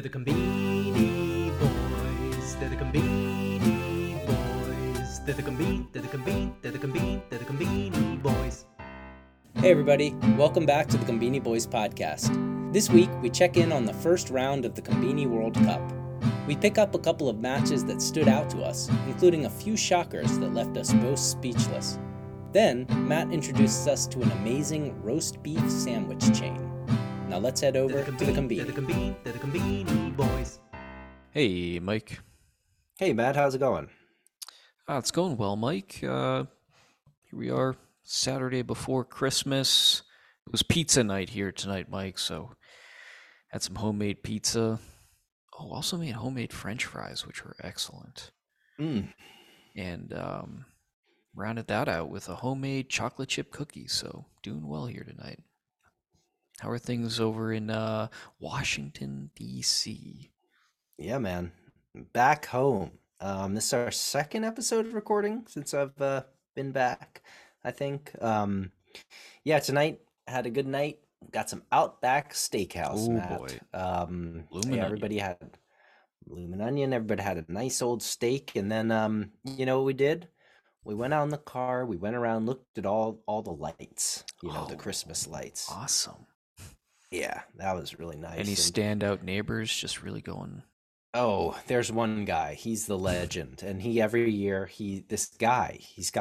They're the Konbini Boys. They're the Konbini Boys. They're the Konbini Boys. Hey everybody, welcome back to the Konbini Boys podcast. This week we check in on the first round of the Konbini World Cup. We pick up a couple of matches that stood out to us, including a few shockers that left us both speechless. Then, Matt introduces us to an amazing roast beef sandwich chain. Now let's head over to the Konbini Boys. Hey, Mike. Hey, Matt. How's it going? It's going well, Mike. Here we are, Saturday before Christmas. It was pizza night here tonight, Mike, so had some homemade pizza. Oh, also made homemade French fries, which were excellent. And rounded that out with a homemade chocolate chip cookie, so doing well here tonight. How are things over in Washington, D.C.? Yeah, man. Back home. This is our second episode of recording since I've been back, I think. Yeah, tonight, had a good night. Got some Outback Steakhouse, Matt. Boy. Everybody had Bloomin' Onion. Everybody had a nice old steak. And then, you know what we did? We went out in the car. We went around, looked at all the lights, the Christmas lights. Awesome. Yeah, that was really nice. Any standout neighbors just really going? Oh, there's one guy. He's the legend. And he's got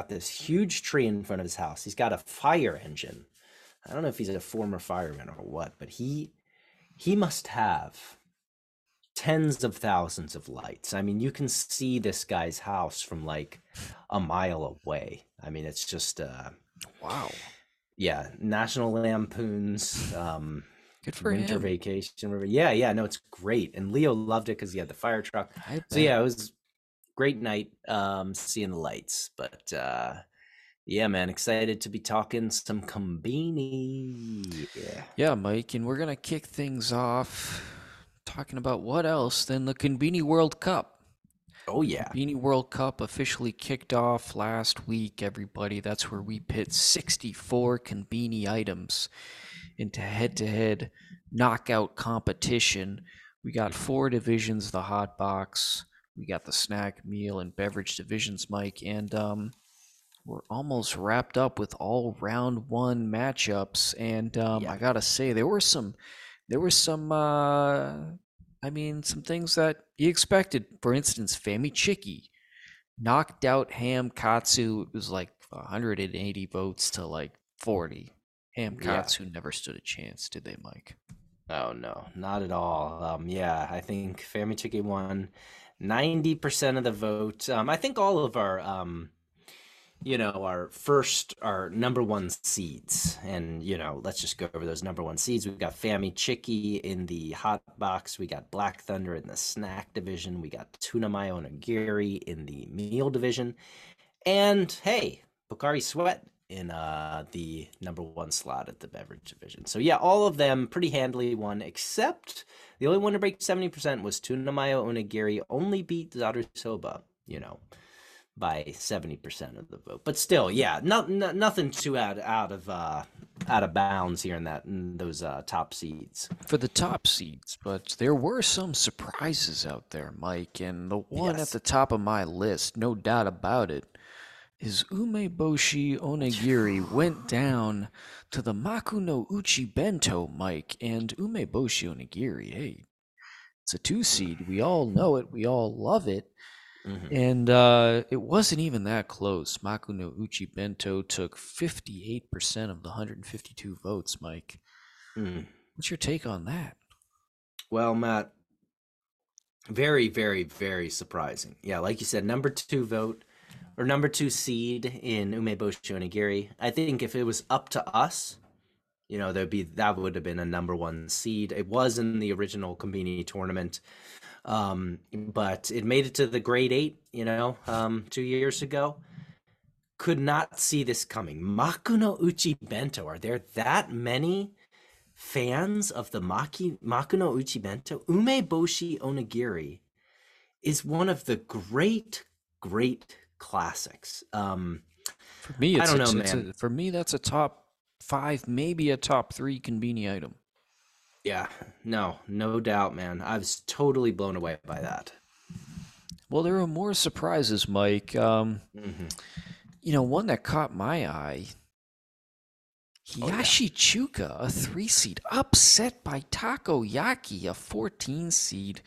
this huge tree in front of his house. He's got a fire engine. I don't know if he's a former fireman or what, but he must have tens of thousands of lights. I mean, you can see this guy's house from like a mile away. I mean, it's just wow. Yeah, National Lampoon's Good for winter him. Vacation. Yeah, no, it's great. And Leo loved it because he had the fire truck. So yeah, it was great night seeing the lights. But yeah, man, excited to be talking some Konbini. Yeah, Mike, and we're going to kick things off talking about what else than the Konbini World Cup. Oh, yeah. Konbini World Cup officially kicked off last week, everybody. That's where we pit 64 Konbini items into head-to-head knockout competition. We got four divisions, the hot box. We got the snack, meal, and beverage divisions, Mike. And we're almost wrapped up with all round one matchups. And I got to say, there were some things that you expected. For instance, Famichiki knocked out Hamkatsu. It was like 180 votes to like 40. Hamkatsu never stood a chance, did they, Mike? Oh, no, not at all. I think Famichiki won 90% of the vote. I think all of our, our number one seeds. And, let's just go over those number one seeds. We've got Famichiki in the hot box. We got Black Thunder in the snack division. We got Tuna Mayo Onigiri in the meal division. And, hey, Pocari Sweat in the number one slot at the beverage division. So yeah, all of them pretty handily won, except the only one to break 70% was Tuna Mayo Onigiri, only beat Zaru Soba, by 70% of the vote. But still, yeah, nothing too out of bounds here in those top seeds. For the top seeds, but there were some surprises out there, Mike, and the one at the top of my list, no doubt about it, is Umeboshi Onigiri went down to the Makunouchi Bento, Mike, and Umeboshi Onigiri, hey, it's a two seed. We all know it. We all love it. Mm-hmm. And it wasn't even that close. Makunouchi Bento took 58% of the 152 votes, Mike. What's your take on that? Well, Matt, very, very, very surprising. Yeah, like you said, number two seed in Umeboshi Onigiri. I think if it was up to us, that would have been a number one seed. It was in the original Konbini tournament, but it made it to the grade 8, 2 years ago. Could not see this coming. Makunouchi Bento. Are there that many fans of the Makunouchi Bento? Umeboshi Onigiri is one of the great classics. For me, I don't know, man. For me, that's a top 5, maybe a top 3 Konbini item. Yeah, no doubt, man. I was totally blown away by that. Well, there are more surprises, Mike. You know, one that caught my eye, Hiyashichuka, a 3-seed, upset by Takoyaki, a 14-seed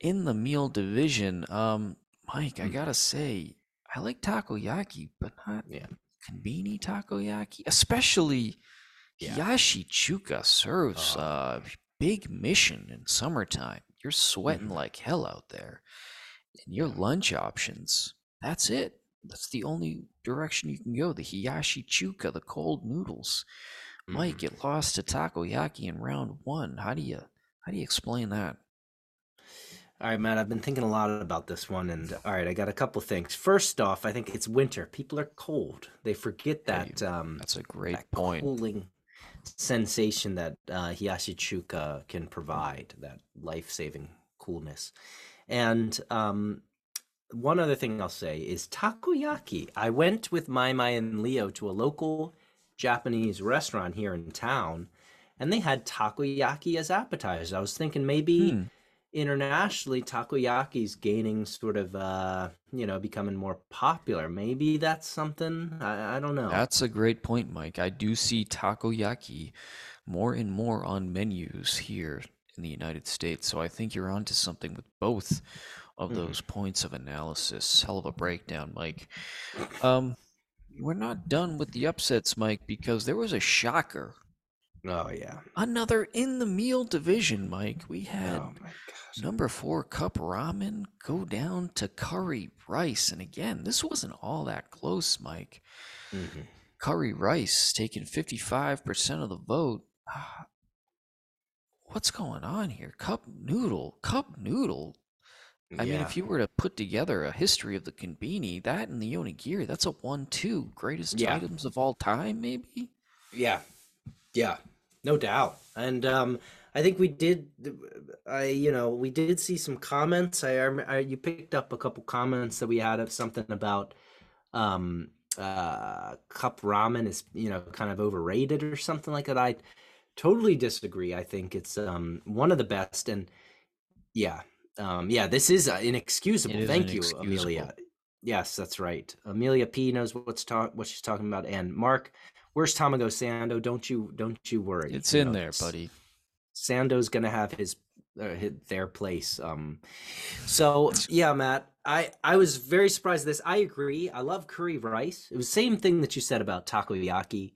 in the meal division. Mike, I gotta say, I like Takoyaki, but not Konbini Takoyaki, especially Hiyashichuka serves a big mission in summertime. You're sweating like hell out there. And your lunch options, that's it. That's the only direction you can go. The Hiyashichuka, the cold noodles. Mike, it lost to Takoyaki in round one. How do you explain that? All right, Matt, I've been thinking a lot about this one, and all right, I got a couple things. First off, I think it's winter. People are cold. They forget that. That's a great point. Cooling sensation that Hiyashichuka can provide, that life-saving coolness. And one other thing I'll say is Takoyaki. I went with Mai and Leo to a local Japanese restaurant here in town, and they had Takoyaki as appetizers. I was thinking maybe internationally Takoyaki's gaining sort of, becoming more popular. Maybe that's something. I don't know. That's a great point, Mike. I do see Takoyaki more and more on menus here in the United States. So I think you're onto something with both of those points of analysis. Hell of a breakdown, Mike. We're not done with the upsets, Mike, because there was a shocker. Oh, yeah. Another in the meal division, Mike. We had number 4 Cup Ramen go down to Curry Rice. And again, this wasn't all that close, Mike. Curry Rice taking 55% of the vote. What's going on here? Cup noodle. I mean, if you were to put together a history of the konbini, that and the onigiri, that's a 1-2. Greatest items of all time, maybe? Yeah, no doubt. And I think we did see some comments. You picked up a couple comments that we had of something about cup ramen is, kind of overrated or something like that. I totally disagree. I think it's one of the best. And this is inexcusable. Thank you, Amelia. Yes, that's right. Amelia P knows what she's talking about. And Mark, where's Tamago Sando? Don't you worry. It's in there, buddy. Sando's gonna have their place. So yeah, Matt, I was very surprised at this. I agree. I love curry rice. It was the same thing that you said about takoyaki.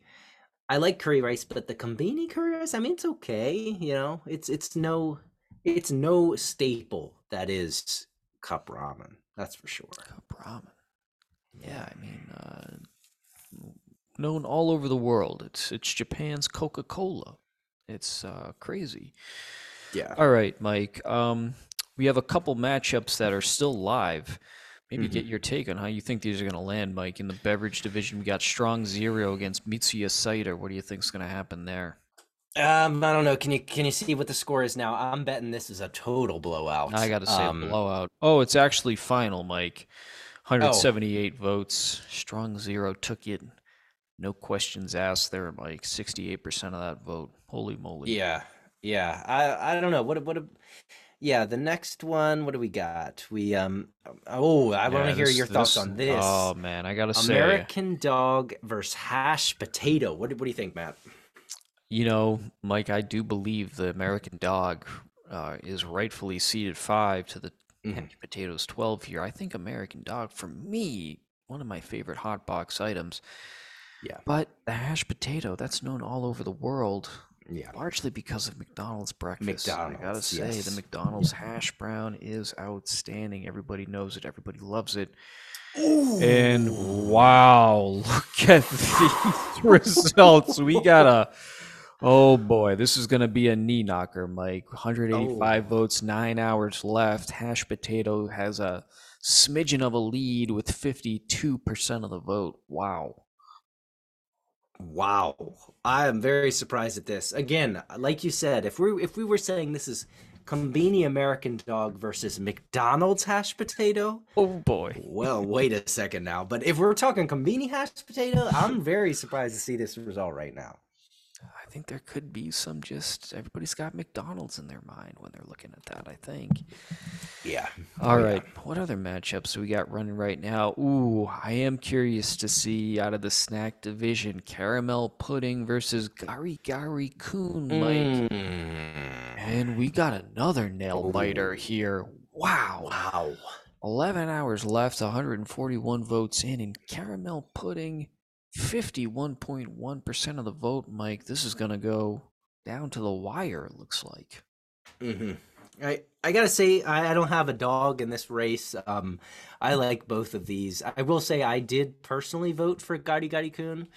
I like curry rice, but the konbini curry rice, I mean, it's okay. It's no staple that is cup ramen. That's for sure. Cup ramen. Yeah, I mean, known all over the world. It's Japan's Coca-Cola. It's crazy. Yeah. All right, Mike. We have a couple matchups that are still live. Maybe get your take on how you think these are going to land, Mike. In the beverage division, we got Strong Zero against Mitsuya Cider. What do you think is going to happen there? I don't know. Can you see what the score is now? I'm betting this is a total blowout. I got to say a blowout. Oh, it's actually final, Mike. 178 votes. Strong Zero took it. No questions asked there, Mike. 68% of that vote. Holy moly. Yeah. I don't know. The next one, what do we got? We I want to hear your thoughts on this. Oh man, I got to say American Dog versus Hash Potato. What do you think, Matt? You know, Mike, I do believe the American Dog is rightfully seeded 5 to the Hash Potatoes 12 here. I think American Dog, for me, one of my favorite hot box items. Yeah. But the hash potato, that's known all over the world, largely because of McDonald's breakfast. I got to say, the McDonald's hash brown is outstanding. Everybody knows it. Everybody loves it. Ooh. And wow, look at these results. We got oh boy, this is going to be a knee knocker, Mike. 185 votes, 9 hours left. Hash Potato has a smidgen of a lead with 52% of the vote. Wow. I am very surprised at this. Again, like you said, if we were saying this is Konbini American Dog versus McDonald's Hash Potato. Oh boy. Well, wait a second now. But if we're talking Konbini Hash Potato, I'm very surprised to see this result right now. I think there could be some, just everybody's got McDonald's in their mind when they're looking at that, I think. Yeah. All right. Yeah. What other matchups do we got running right now? Ooh, I am curious to see out of the snack division, Caramel Pudding versus Garigari-kun, Mike. And we got another nail biter here. Wow. Wow. 11 hours left, 141 votes in, and Caramel Pudding, 51.1% of the vote, Mike. This is going to go down to the wire, it looks like. Mm-hmm. I got to say, I don't have a dog in this race. I like both of these. I will say I did personally vote for Garigari-kun,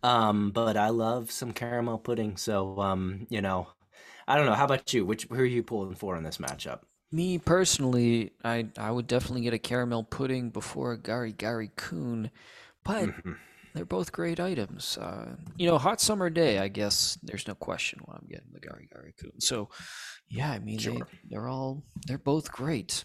but I love some Caramel Pudding. So, you know, I don't know. How about you? Who are you pulling for in this matchup? Me personally, I would definitely get a Caramel Pudding before a Garigari-kun, but... Mm-hmm. They're both great items. You know, hot summer day, I guess there's no question why I'm getting the Garigari-kun. So, yeah, I mean, sure. They're both great.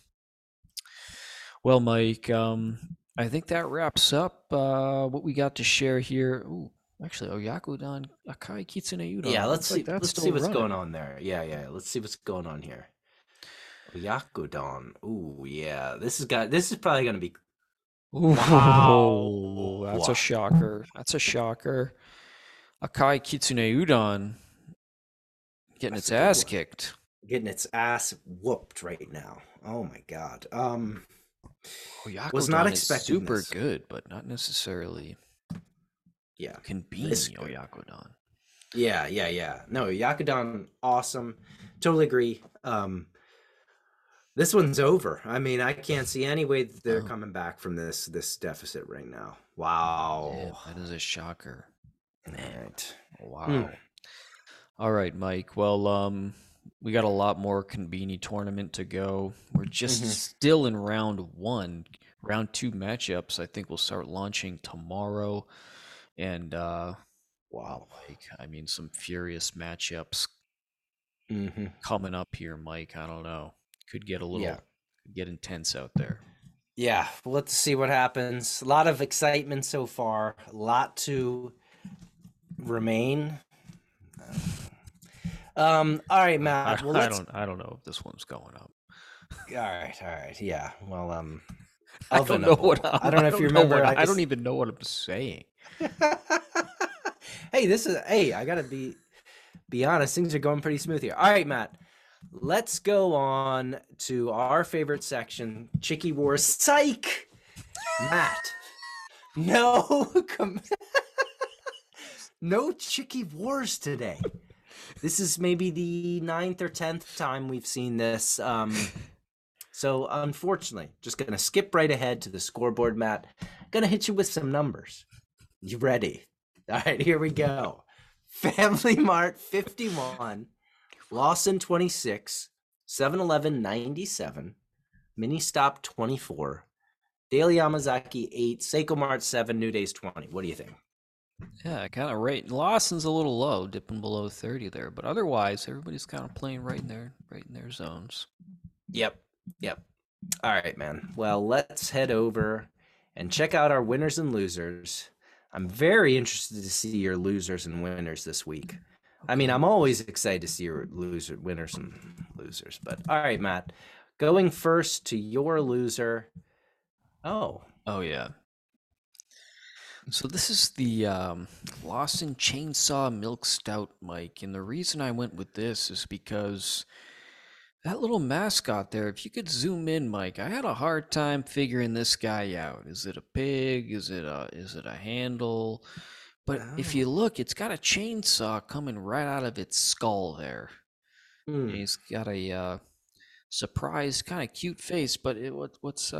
Well, Mike, I think that wraps up what we got to share here. Ooh, actually, Oyakodon, Akai Kitsune Udon. Yeah, let's see what's going on there. Yeah, let's see what's going on here. Oyakodon. Ooh, yeah. This is probably going to be... Ooh, wow. That's a shocker. That's a shocker. Akai Kitsune Udon getting its ass kicked. Getting its ass whooped right now. Oh my god. Oyakodon was not expecting super this. Good, but not necessarily. Yeah. Konbini Oyakodon. Yeah. No, Oyakodon, awesome. Totally agree. This one's over. I mean, I can't see any way that they're coming back from this deficit right now. Wow. Yeah, that is a shocker. Man. Wow. All right, Mike. Well, we got a lot more Konbini tournament to go. We're just still in round one. Round two matchups, I think, will start launching tomorrow. And, wow, Mike, I mean, some furious matchups coming up here, Mike. I don't know. Could get a little get intense out there. Yeah, let's see what happens. A lot of excitement so far. A lot to remain. All right, Matt. Well, I don't know if this one's going up. All right. Yeah. Well, I don't even know what I'm saying. Hey, I gotta be honest. Things are going pretty smooth here. All right, Matt. Let's go on to our favorite section, Chicky Wars. Psych! Matt. No Chicky Wars today. This is maybe the 9th or 10th time we've seen this. So, unfortunately, just going to skip right ahead to the scoreboard, Matt. Going to hit you with some numbers. You ready? All right, here we go. Family Mart, 51. Lawson, 26, 7-11, 97, Mini Stop, 24, Daily Yamazaki, 8, Seiko Mart, 7, New Days, 20. What do you think? Yeah, kind of right. Lawson's a little low, dipping below 30 there, but otherwise everybody's kind of playing right in their zones. Yep. All right, man. Well, let's head over and check out our winners and losers. I'm very interested to see your losers and winners this week. I mean, I'm always excited to see your winners and losers. But all right, Matt, going first to your loser. Oh yeah. So this is the Lawson Chainsaw Milk Stout, Mike, and the reason I went with this is because that little mascot there. If you could zoom in, Mike, I had a hard time figuring this guy out. Is it a pig? Is it a handle? But if you look, it's got a chainsaw coming right out of its skull there. And he's got a surprised, kind of cute face. But what's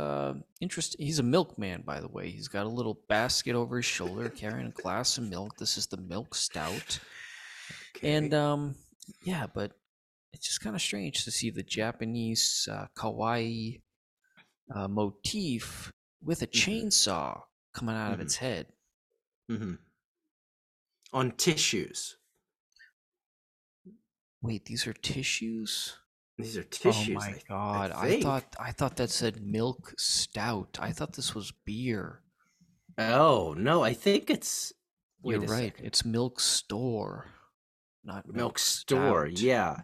interesting, he's a milkman, by the way. He's got a little basket over his shoulder carrying a glass of milk. This is the milk stout. Okay. And, yeah, but it's just kind of strange to see the Japanese kawaii motif with a chainsaw coming out of its head. Mm-hmm. On tissues. Wait, these are tissues? These are tissues. Oh my god! I thought that said milk stout. I thought this was beer. Oh no! I think it's. You're right. Second. It's milk store. Not milk store. Out. Yeah,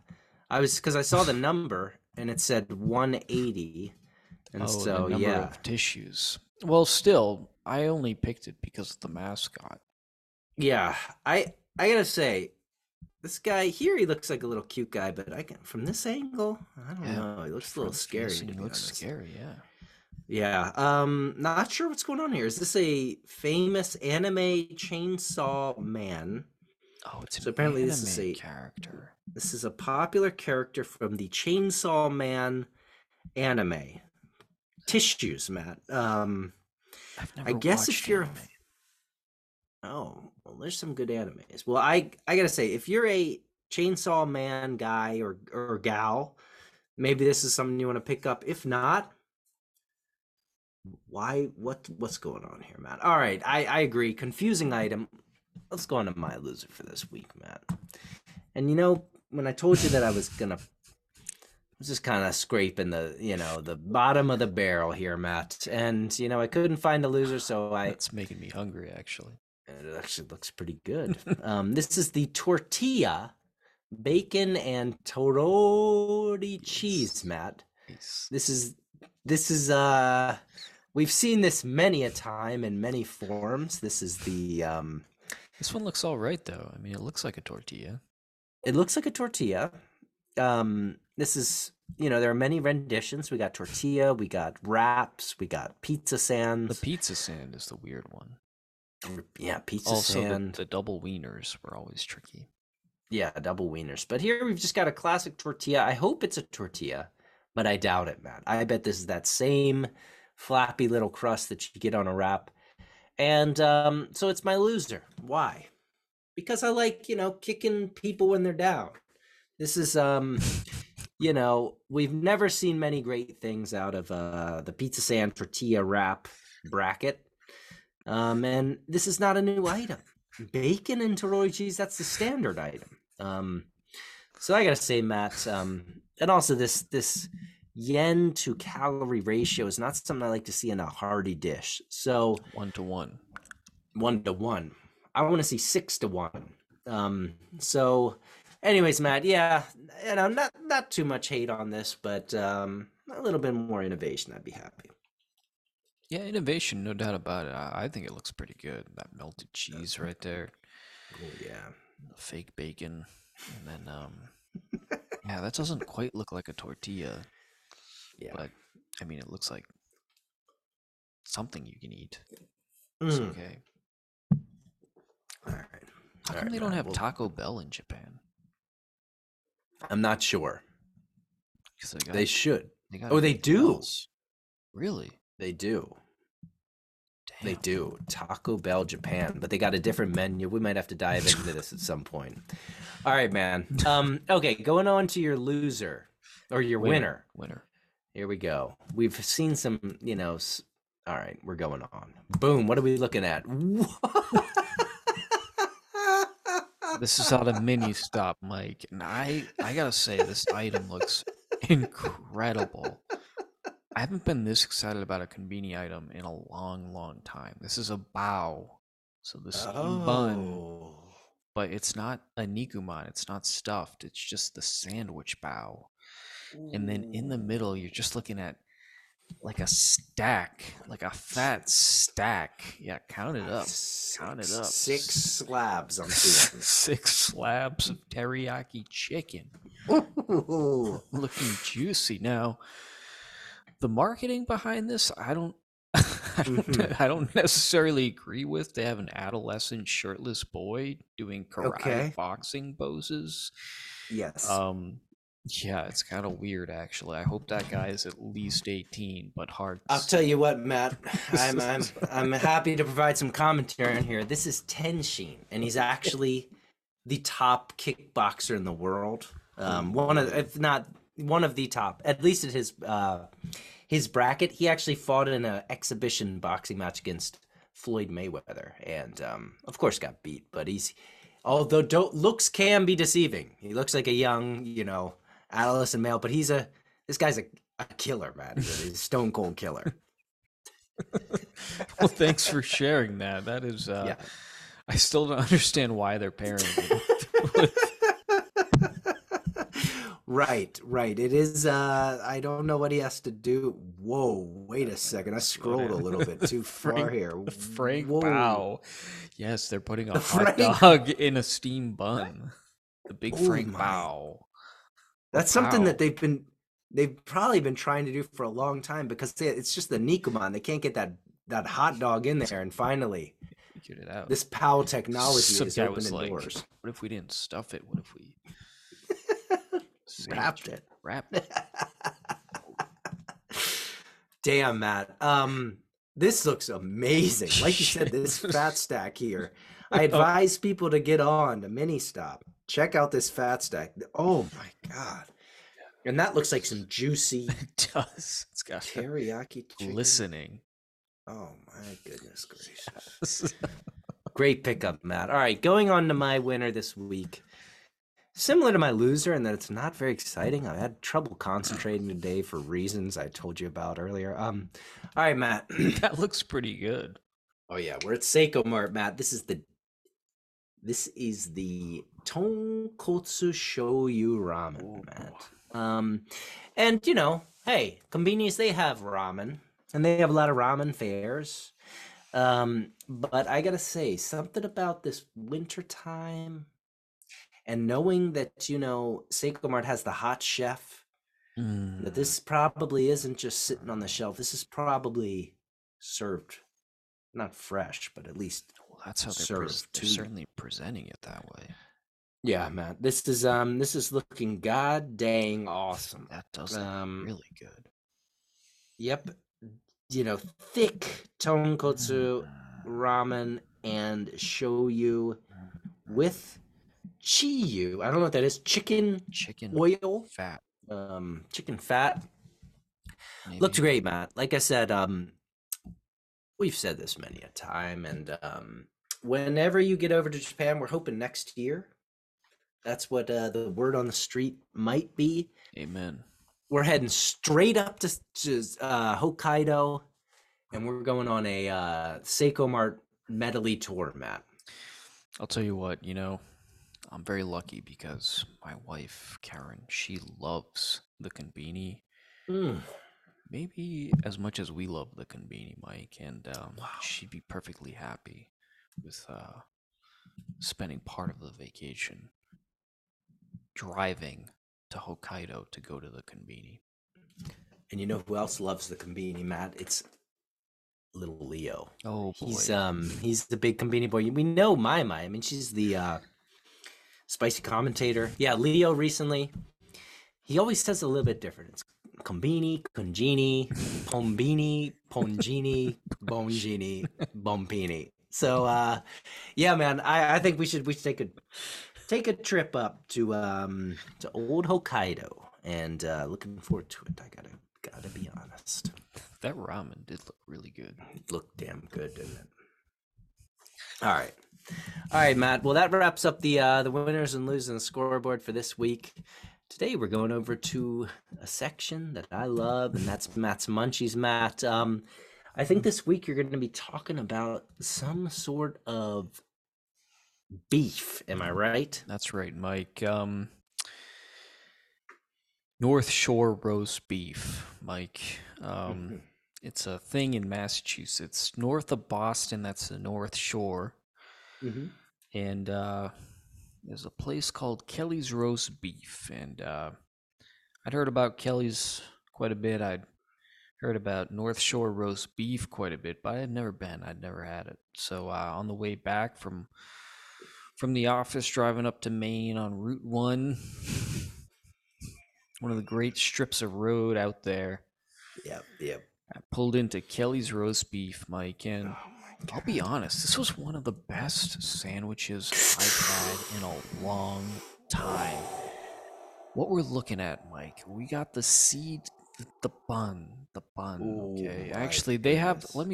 I was, because I saw the number and it said 180, and so the number of tissues. Well, still, I only picked it because of the mascot. Yeah, I gotta say, this guy here, he looks like a little cute guy, but I can, from this angle, I don't know. He looks a little scary. He looks scary, yeah. Yeah, not sure what's going on here. Is this a famous anime Chainsaw Man? Oh, it's so apparently this is a character. This is a popular character from the Chainsaw Man anime. Tissues, Matt. I've never watched if you're anime. Oh, well, there's some good animes. Well, I gotta say, if you're a Chainsaw Man guy or gal, maybe this is something you want to pick up. If not, what's going on here, Matt? All right, I agree. Confusing item. Let's go on to my loser for this week, Matt. And you know, when I told you that I was just kind of scraping the bottom of the barrel here, Matt. And you know, I couldn't find a loser, so it's making me hungry, actually. It actually looks pretty good. This is the tortilla, bacon, and torori cheese, Matt. Nice. This is we've seen this many a time in many forms. This is the This one looks all right though. I mean, it looks like a tortilla. It looks like a tortilla. This is, you know, there are many renditions. We got tortilla, we got wraps, we got pizza sands. The pizza sand is the weird one. Yeah, pizza sand. The double wieners were always tricky. Yeah, double wieners. But here we've just got a classic tortilla. I hope it's a tortilla, but I doubt it, Matt. I bet this is that same flappy little crust that you get on a wrap. And so it's my loser. Why? Because I like, you know, kicking people when they're down. This is, you know, we've never seen many great things out of the pizza sand tortilla wrap bracket. And this is not a new item. Bacon and toroi cheese, that's the standard item. So I gotta say, Matt, and also this yen to calorie ratio is not something I like to see in a hearty dish. So 1 to 1. 1 to 1. I wanna see 6 to 1. So anyways, Matt, yeah, and I'm not too much hate on this, but a little bit more innovation, I'd be happy. Yeah, innovation, no doubt about it. I think it looks pretty good. That melted cheese right there. Oh, yeah. The fake bacon. And then, yeah, that doesn't quite look like a tortilla. Yeah. But, I mean, it looks like something you can eat. It's okay. All right. How come they don't have Taco Bell in Japan? I'm not sure. They should. They do. Else. Really? They do. Damn. They do. Taco Bell Japan, but they got a different menu. We might have to dive into this at some point. All right, man. Okay, going on to your loser or your winner. Winner. Here we go. We've seen some, you know, all right, we're going on. Boom, what are we looking at? This is out of Mini Stop, Mike. And I got to say, this item looks incredible. I haven't been this excited about a Konbini item in a long, long time. This is a bao. So this is a bun. But it's not a nikuman. It's not stuffed. It's just the sandwich bao. Ooh. And then in the middle, you're just looking at like a stack, like a fat stack. Yeah, count it up. Six slabs. I'm seeing. 6 slabs of teriyaki chicken. Ooh. Looking juicy now. The marketing behind this, I don't necessarily agree with. They have an adolescent shirtless boy doing karate boxing poses. Yes. Yeah, it's kind of weird, actually. I hope that guy is at least 18, but hard. I'll tell you what, Matt. I'm happy to provide some commentary on here. This is Tenshin, and he's actually the top kickboxer in the world. One of the top, at least at his bracket. He actually fought in an exhibition boxing match against Floyd Mayweather, and of course got beat. But looks can be deceiving. He looks like a young, you know, adolescent male, but this guy's a killer, man. He's a stone cold killer. Well, thanks for sharing that. That is, I still don't understand why they're pairing with Right. It is, I don't know what he has to do. Whoa, wait a second. I scrolled a little bit too far here. Frank, wow. Yes, they're putting a hot dog in a steam bun. The big Frank Bao. That's something that they've probably been trying to do for a long time, because it's just the Nikuman. They can't get that hot dog in there, and finally it out. This POW technology is opening doors. What if we didn't stuff it? What if we wrapped it? Damn, Matt. This looks amazing. Like you said, this fat stack here. I advise people to get on the Mini Stop. Check out this fat stack. Oh my God. And that looks like some juicy It's got teriyaki glistening. Oh my goodness gracious. Great pickup, Matt. All right, going on to my winner this week. Similar to my loser in that it's not very exciting. I had trouble concentrating today for reasons I told you about earlier. All right, Matt. That looks pretty good. Oh yeah, we're at Seiko Mart, Matt. This is the tonkotsu shoyu ramen, Matt. And you know, hey, Konbinis, they have ramen. And they have a lot of ramen fairs. But I got to say, something about this wintertime and knowing that, you know, Seiko Mart has the hot chef, that this probably isn't just sitting on the shelf. This is probably served, not fresh, but at least that's how they're certainly presenting it that way. Yeah, man. This is looking god dang awesome. That does look really good. Yep. You know, thick tonkotsu ramen and shoyu with chiyu. I don't know what that is. Chicken oil fat. Chicken fat. Maybe. Looked great, Matt. Like I said, we've said this many a time, and whenever you get over to Japan, we're hoping next year. That's what the word on the street might be. Amen. We're heading straight up to Hokkaido, and we're going on a Seiko Mart medley tour, Matt. I'll tell you what, you know, I'm very lucky because my wife, Karen, she loves the konbini. Maybe as much as we love the konbini, Mike, and she'd be perfectly happy with spending part of the vacation driving to Hokkaido to go to the konbini. And you know who else loves the konbini, Matt? It's little Leo. Oh boy. He's the big konbini boy. We know Mai Mai. I mean, she's the spicy commentator. Yeah, Leo recently. He always says a little bit different. It's konbini, konjini, pombini, pongini, bongini, bompini. So yeah, man, I think we should take a trip up to old Hokkaido, and looking forward to it. I gotta be honest. That ramen did look really good. It looked damn good, didn't it? All right, Matt. Well, that wraps up the winners and losers and the scoreboard for this week. Today we're going over to a section that I love, and that's Matt's Munchies. Matt, I think this week you're going to be talking about some sort of beef, am I right? That's right, Mike. North Shore roast beef, Mike. It's a thing in Massachusetts, north of Boston. That's the North Shore. And there's a place called Kelly's Roast Beef, and I'd heard about Kelly's quite a bit. I'd heard about North Shore roast beef quite a bit, but I had never been. I'd never had it. So on the way back from the office, driving up to Maine on Route 1, one of the great strips of road out there. Yep. I pulled into Kelly's Roast Beef, Mike, and I'll be honest, this was one of the best sandwiches I've had in a long time. What we're looking at, Mike, we got the seed, the bun. Ooh, okay, actually, they goodness. Have.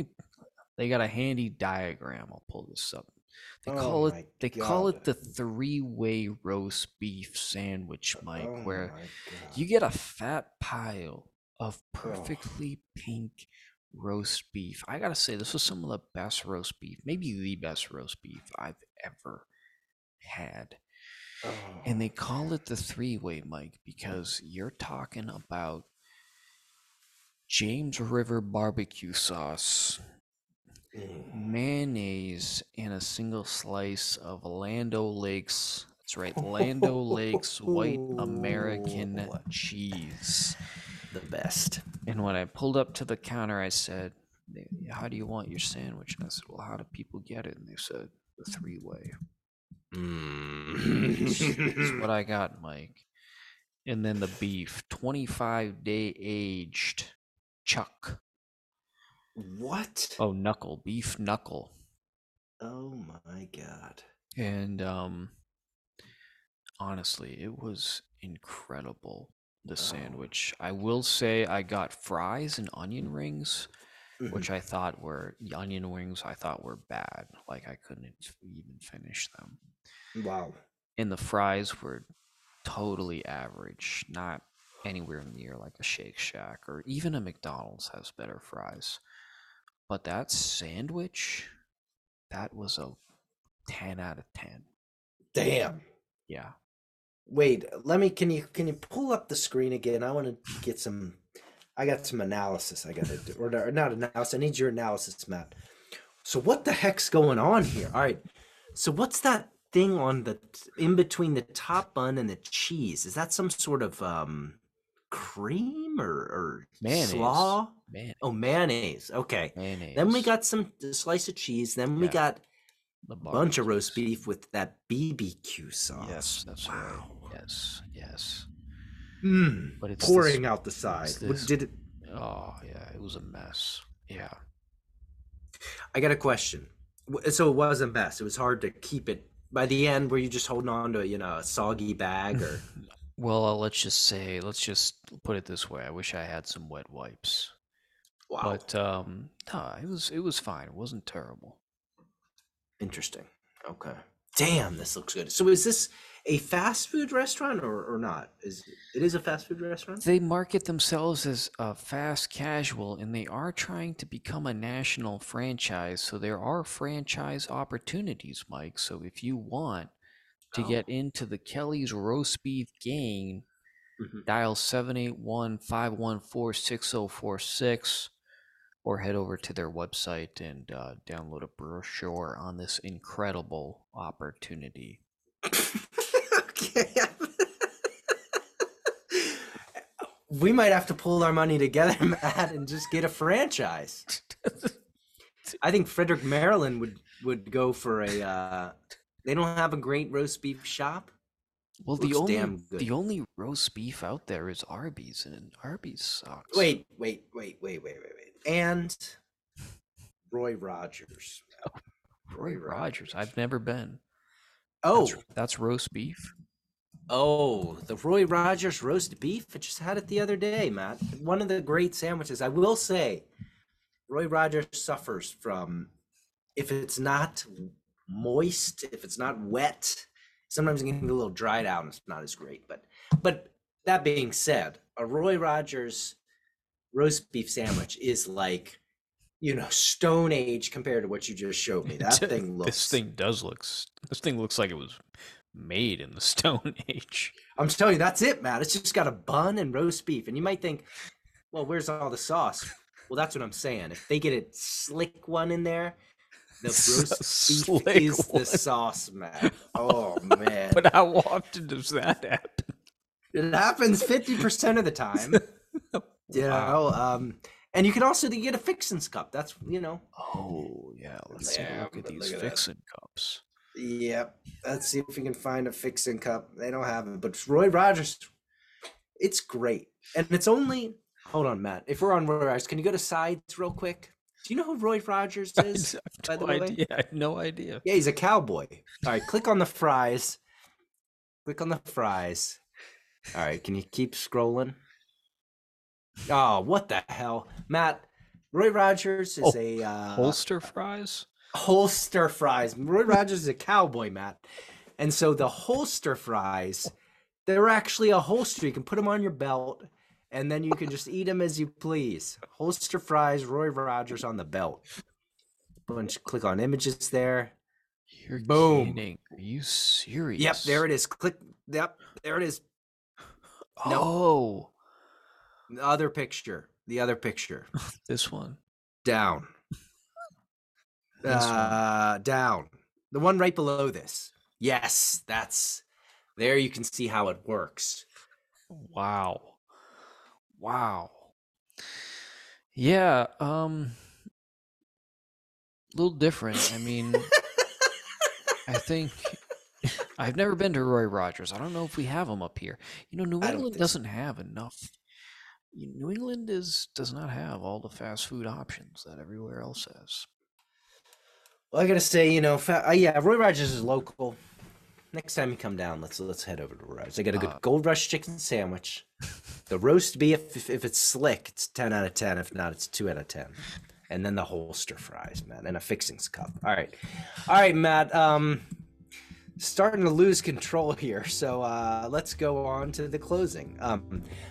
They got a handy diagram. I'll pull this up. They call it the three-way roast beef sandwich, Mike, where you get a fat pile of perfectly pink roast beef. I gotta say, this was some of the best roast beef, maybe the best roast beef I've ever had. And they call it the three-way, Mike, because you're talking about James River barbecue sauce, mayonnaise, and a single slice of Lando Lakes. That's right, Lando Lakes white American cheese. The best. And when I pulled up to the counter, I said, how do you want your sandwich? And I said, well, how do people get it? And they said, the three-way. That's what I got, Mike. And then the beef, 25-day aged chuck. What? Oh, knuckle, beef knuckle. Oh my god. And honestly, it was incredible, the sandwich. I will say I got fries and onion rings, which I thought were, the onion rings I thought were bad. Like I couldn't even finish them. Wow. And the fries were totally average, not anywhere near like a Shake Shack or even a McDonald's has better fries. But that sandwich, that was a 10 out of 10. Damn. Yeah. Wait, let me, can you pull up the screen again? I want to get some, I got some analysis I got to do, or not analysis, I need your analysis, Matt. So what the heck's going on here? All right, so what's that thing on the in between the top bun and the cheese? Is that some sort of cream or mayonnaise? Slaw? Mayonnaise. Oh, mayonnaise. Okay. Mayonnaise. Then we got some slice of cheese. Then we got a bunch of roast beef with that BBQ sauce. Yes, that's wow. Right. Yes, yes. But it's pouring this, out the side. What did it? Oh yeah, it was a mess. Yeah. I got a question. So it was a mess. It was hard to keep it. By the end, were you just holding on to, you know, a soggy bag or? Well, let's just put it this way. I wish I had some wet wipes. Wow. But no, it was fine. It wasn't terrible. Interesting. Okay. Damn, this looks good. So is this a fast food restaurant or not? Is it a fast food restaurant? They market themselves as a fast casual, and they are trying to become a national franchise. So there are franchise opportunities, Mike. So if you want to get into the Kelly's Roast Beef gang, dial 781-514-6046 or head over to their website and download a brochure on this incredible opportunity. We might have to pull our money together, Matt, and just get a franchise. I think Frederick, Maryland would go for a they don't have a great roast beef shop. Well, the only roast beef out there is Arby's, and Arby's sucks. Wait. And Roy Rogers. Oh, Roy Rogers. I've never been. Oh, that's roast beef. Oh, the Roy Rogers roast beef. I just had it the other day, Matt. One of the great sandwiches. I will say, Roy Rogers suffers from, if it's not moist, if it's not wet, sometimes it can get a little dried out and it's not as great. But that being said, a Roy Rogers roast beef sandwich is like, you know, Stone Age compared to what you just showed me. That thing looks. This thing looks like it was made in the Stone Age. I'm telling you, that's it, Matt. It's just got a bun and roast beef, and you might think, well, where's all the sauce? Well, that's what I'm saying. If they get a slick one in there, the roast beef is the sauce, Matt. Oh man! But how often does that happen? It happens 50% of the time. You know, and you can also get a fixin's cup. That's, you know. Oh, yeah. Let's take a look at these fixin' cups. Yep. Let's see if we can find a fixin' cup. They don't have it. But Roy Rogers, it's great. And it's only, hold on, Matt. If we're on Roy Rogers, can you go to sides real quick? Do you know who Roy Rogers is, by the way? Yeah, I have no idea. Yeah, he's a cowboy. All right, click on the fries. Click on the fries. All right, can you keep scrolling? Oh, what the hell, Matt? Roy Rogers is a holster fries. Roy Rogers is a cowboy, Matt, and so the holster fries, they're actually a holster. You can put them on your belt and then you can just eat them as you please. Holster fries, Roy Rogers on the belt. Click on images there. You're Boom. Kidding. Are you serious? Yep, there it is. Click. Yep, there it is. No. Oh. The other picture. The other picture. This one. Down. One. Down. The one right below this. Yes, that's there. You can see how it works. Wow. Wow. Yeah. A little different. I mean, I think I've never been to Roy Rogers. I don't know if we have them up here. You know, New England doesn't have enough. New England does not have all the fast food options that everywhere else has. Well, I gotta say, you know, yeah, Roy Rogers is local. Next time you come down, let's head over to Roy Rogers. I got a good Gold Rush chicken sandwich. The roast beef, if it's slick, it's 10 out of 10. If not, it's 2 out of 10. And then the holster fries, man, and a fixings cup. All right, Matt. Starting to lose control here, so let's go on to the closing.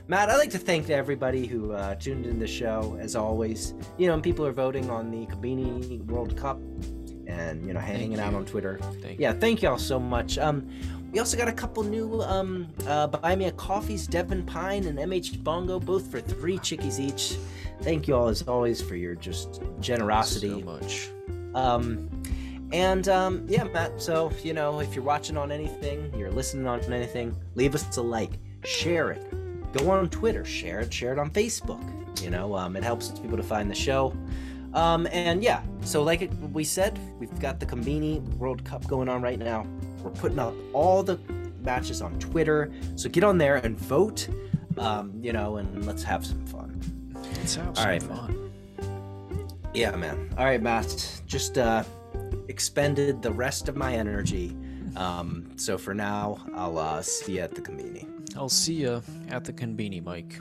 Matt, I'd like to thank everybody who tuned in the show, as always. You know, people are voting on the Konbini World Cup, and you know, hanging out on Twitter. Thank y'all so much. We also got a couple new Buy Me a Coffees, Devin Pine and MH Bongo, both for 3 chickies each. Thank you all, as always, for your just generosity. Thank you so much. Yeah, Matt, so, you know, if you're watching on anything, you're listening on anything, leave us a like, share it. Go on Twitter, share it on Facebook. You know, it helps people to find the show. So like we said, we've got the Konbini World Cup going on right now. We're putting up all the matches on Twitter. So get on there and vote, you know, and let's have some fun. It sounds fun. Yeah, man. All right, Matt. Just expended the rest of my energy. So for now, I'll see you at the Konbini. I'll see you at the Konbini, Mike.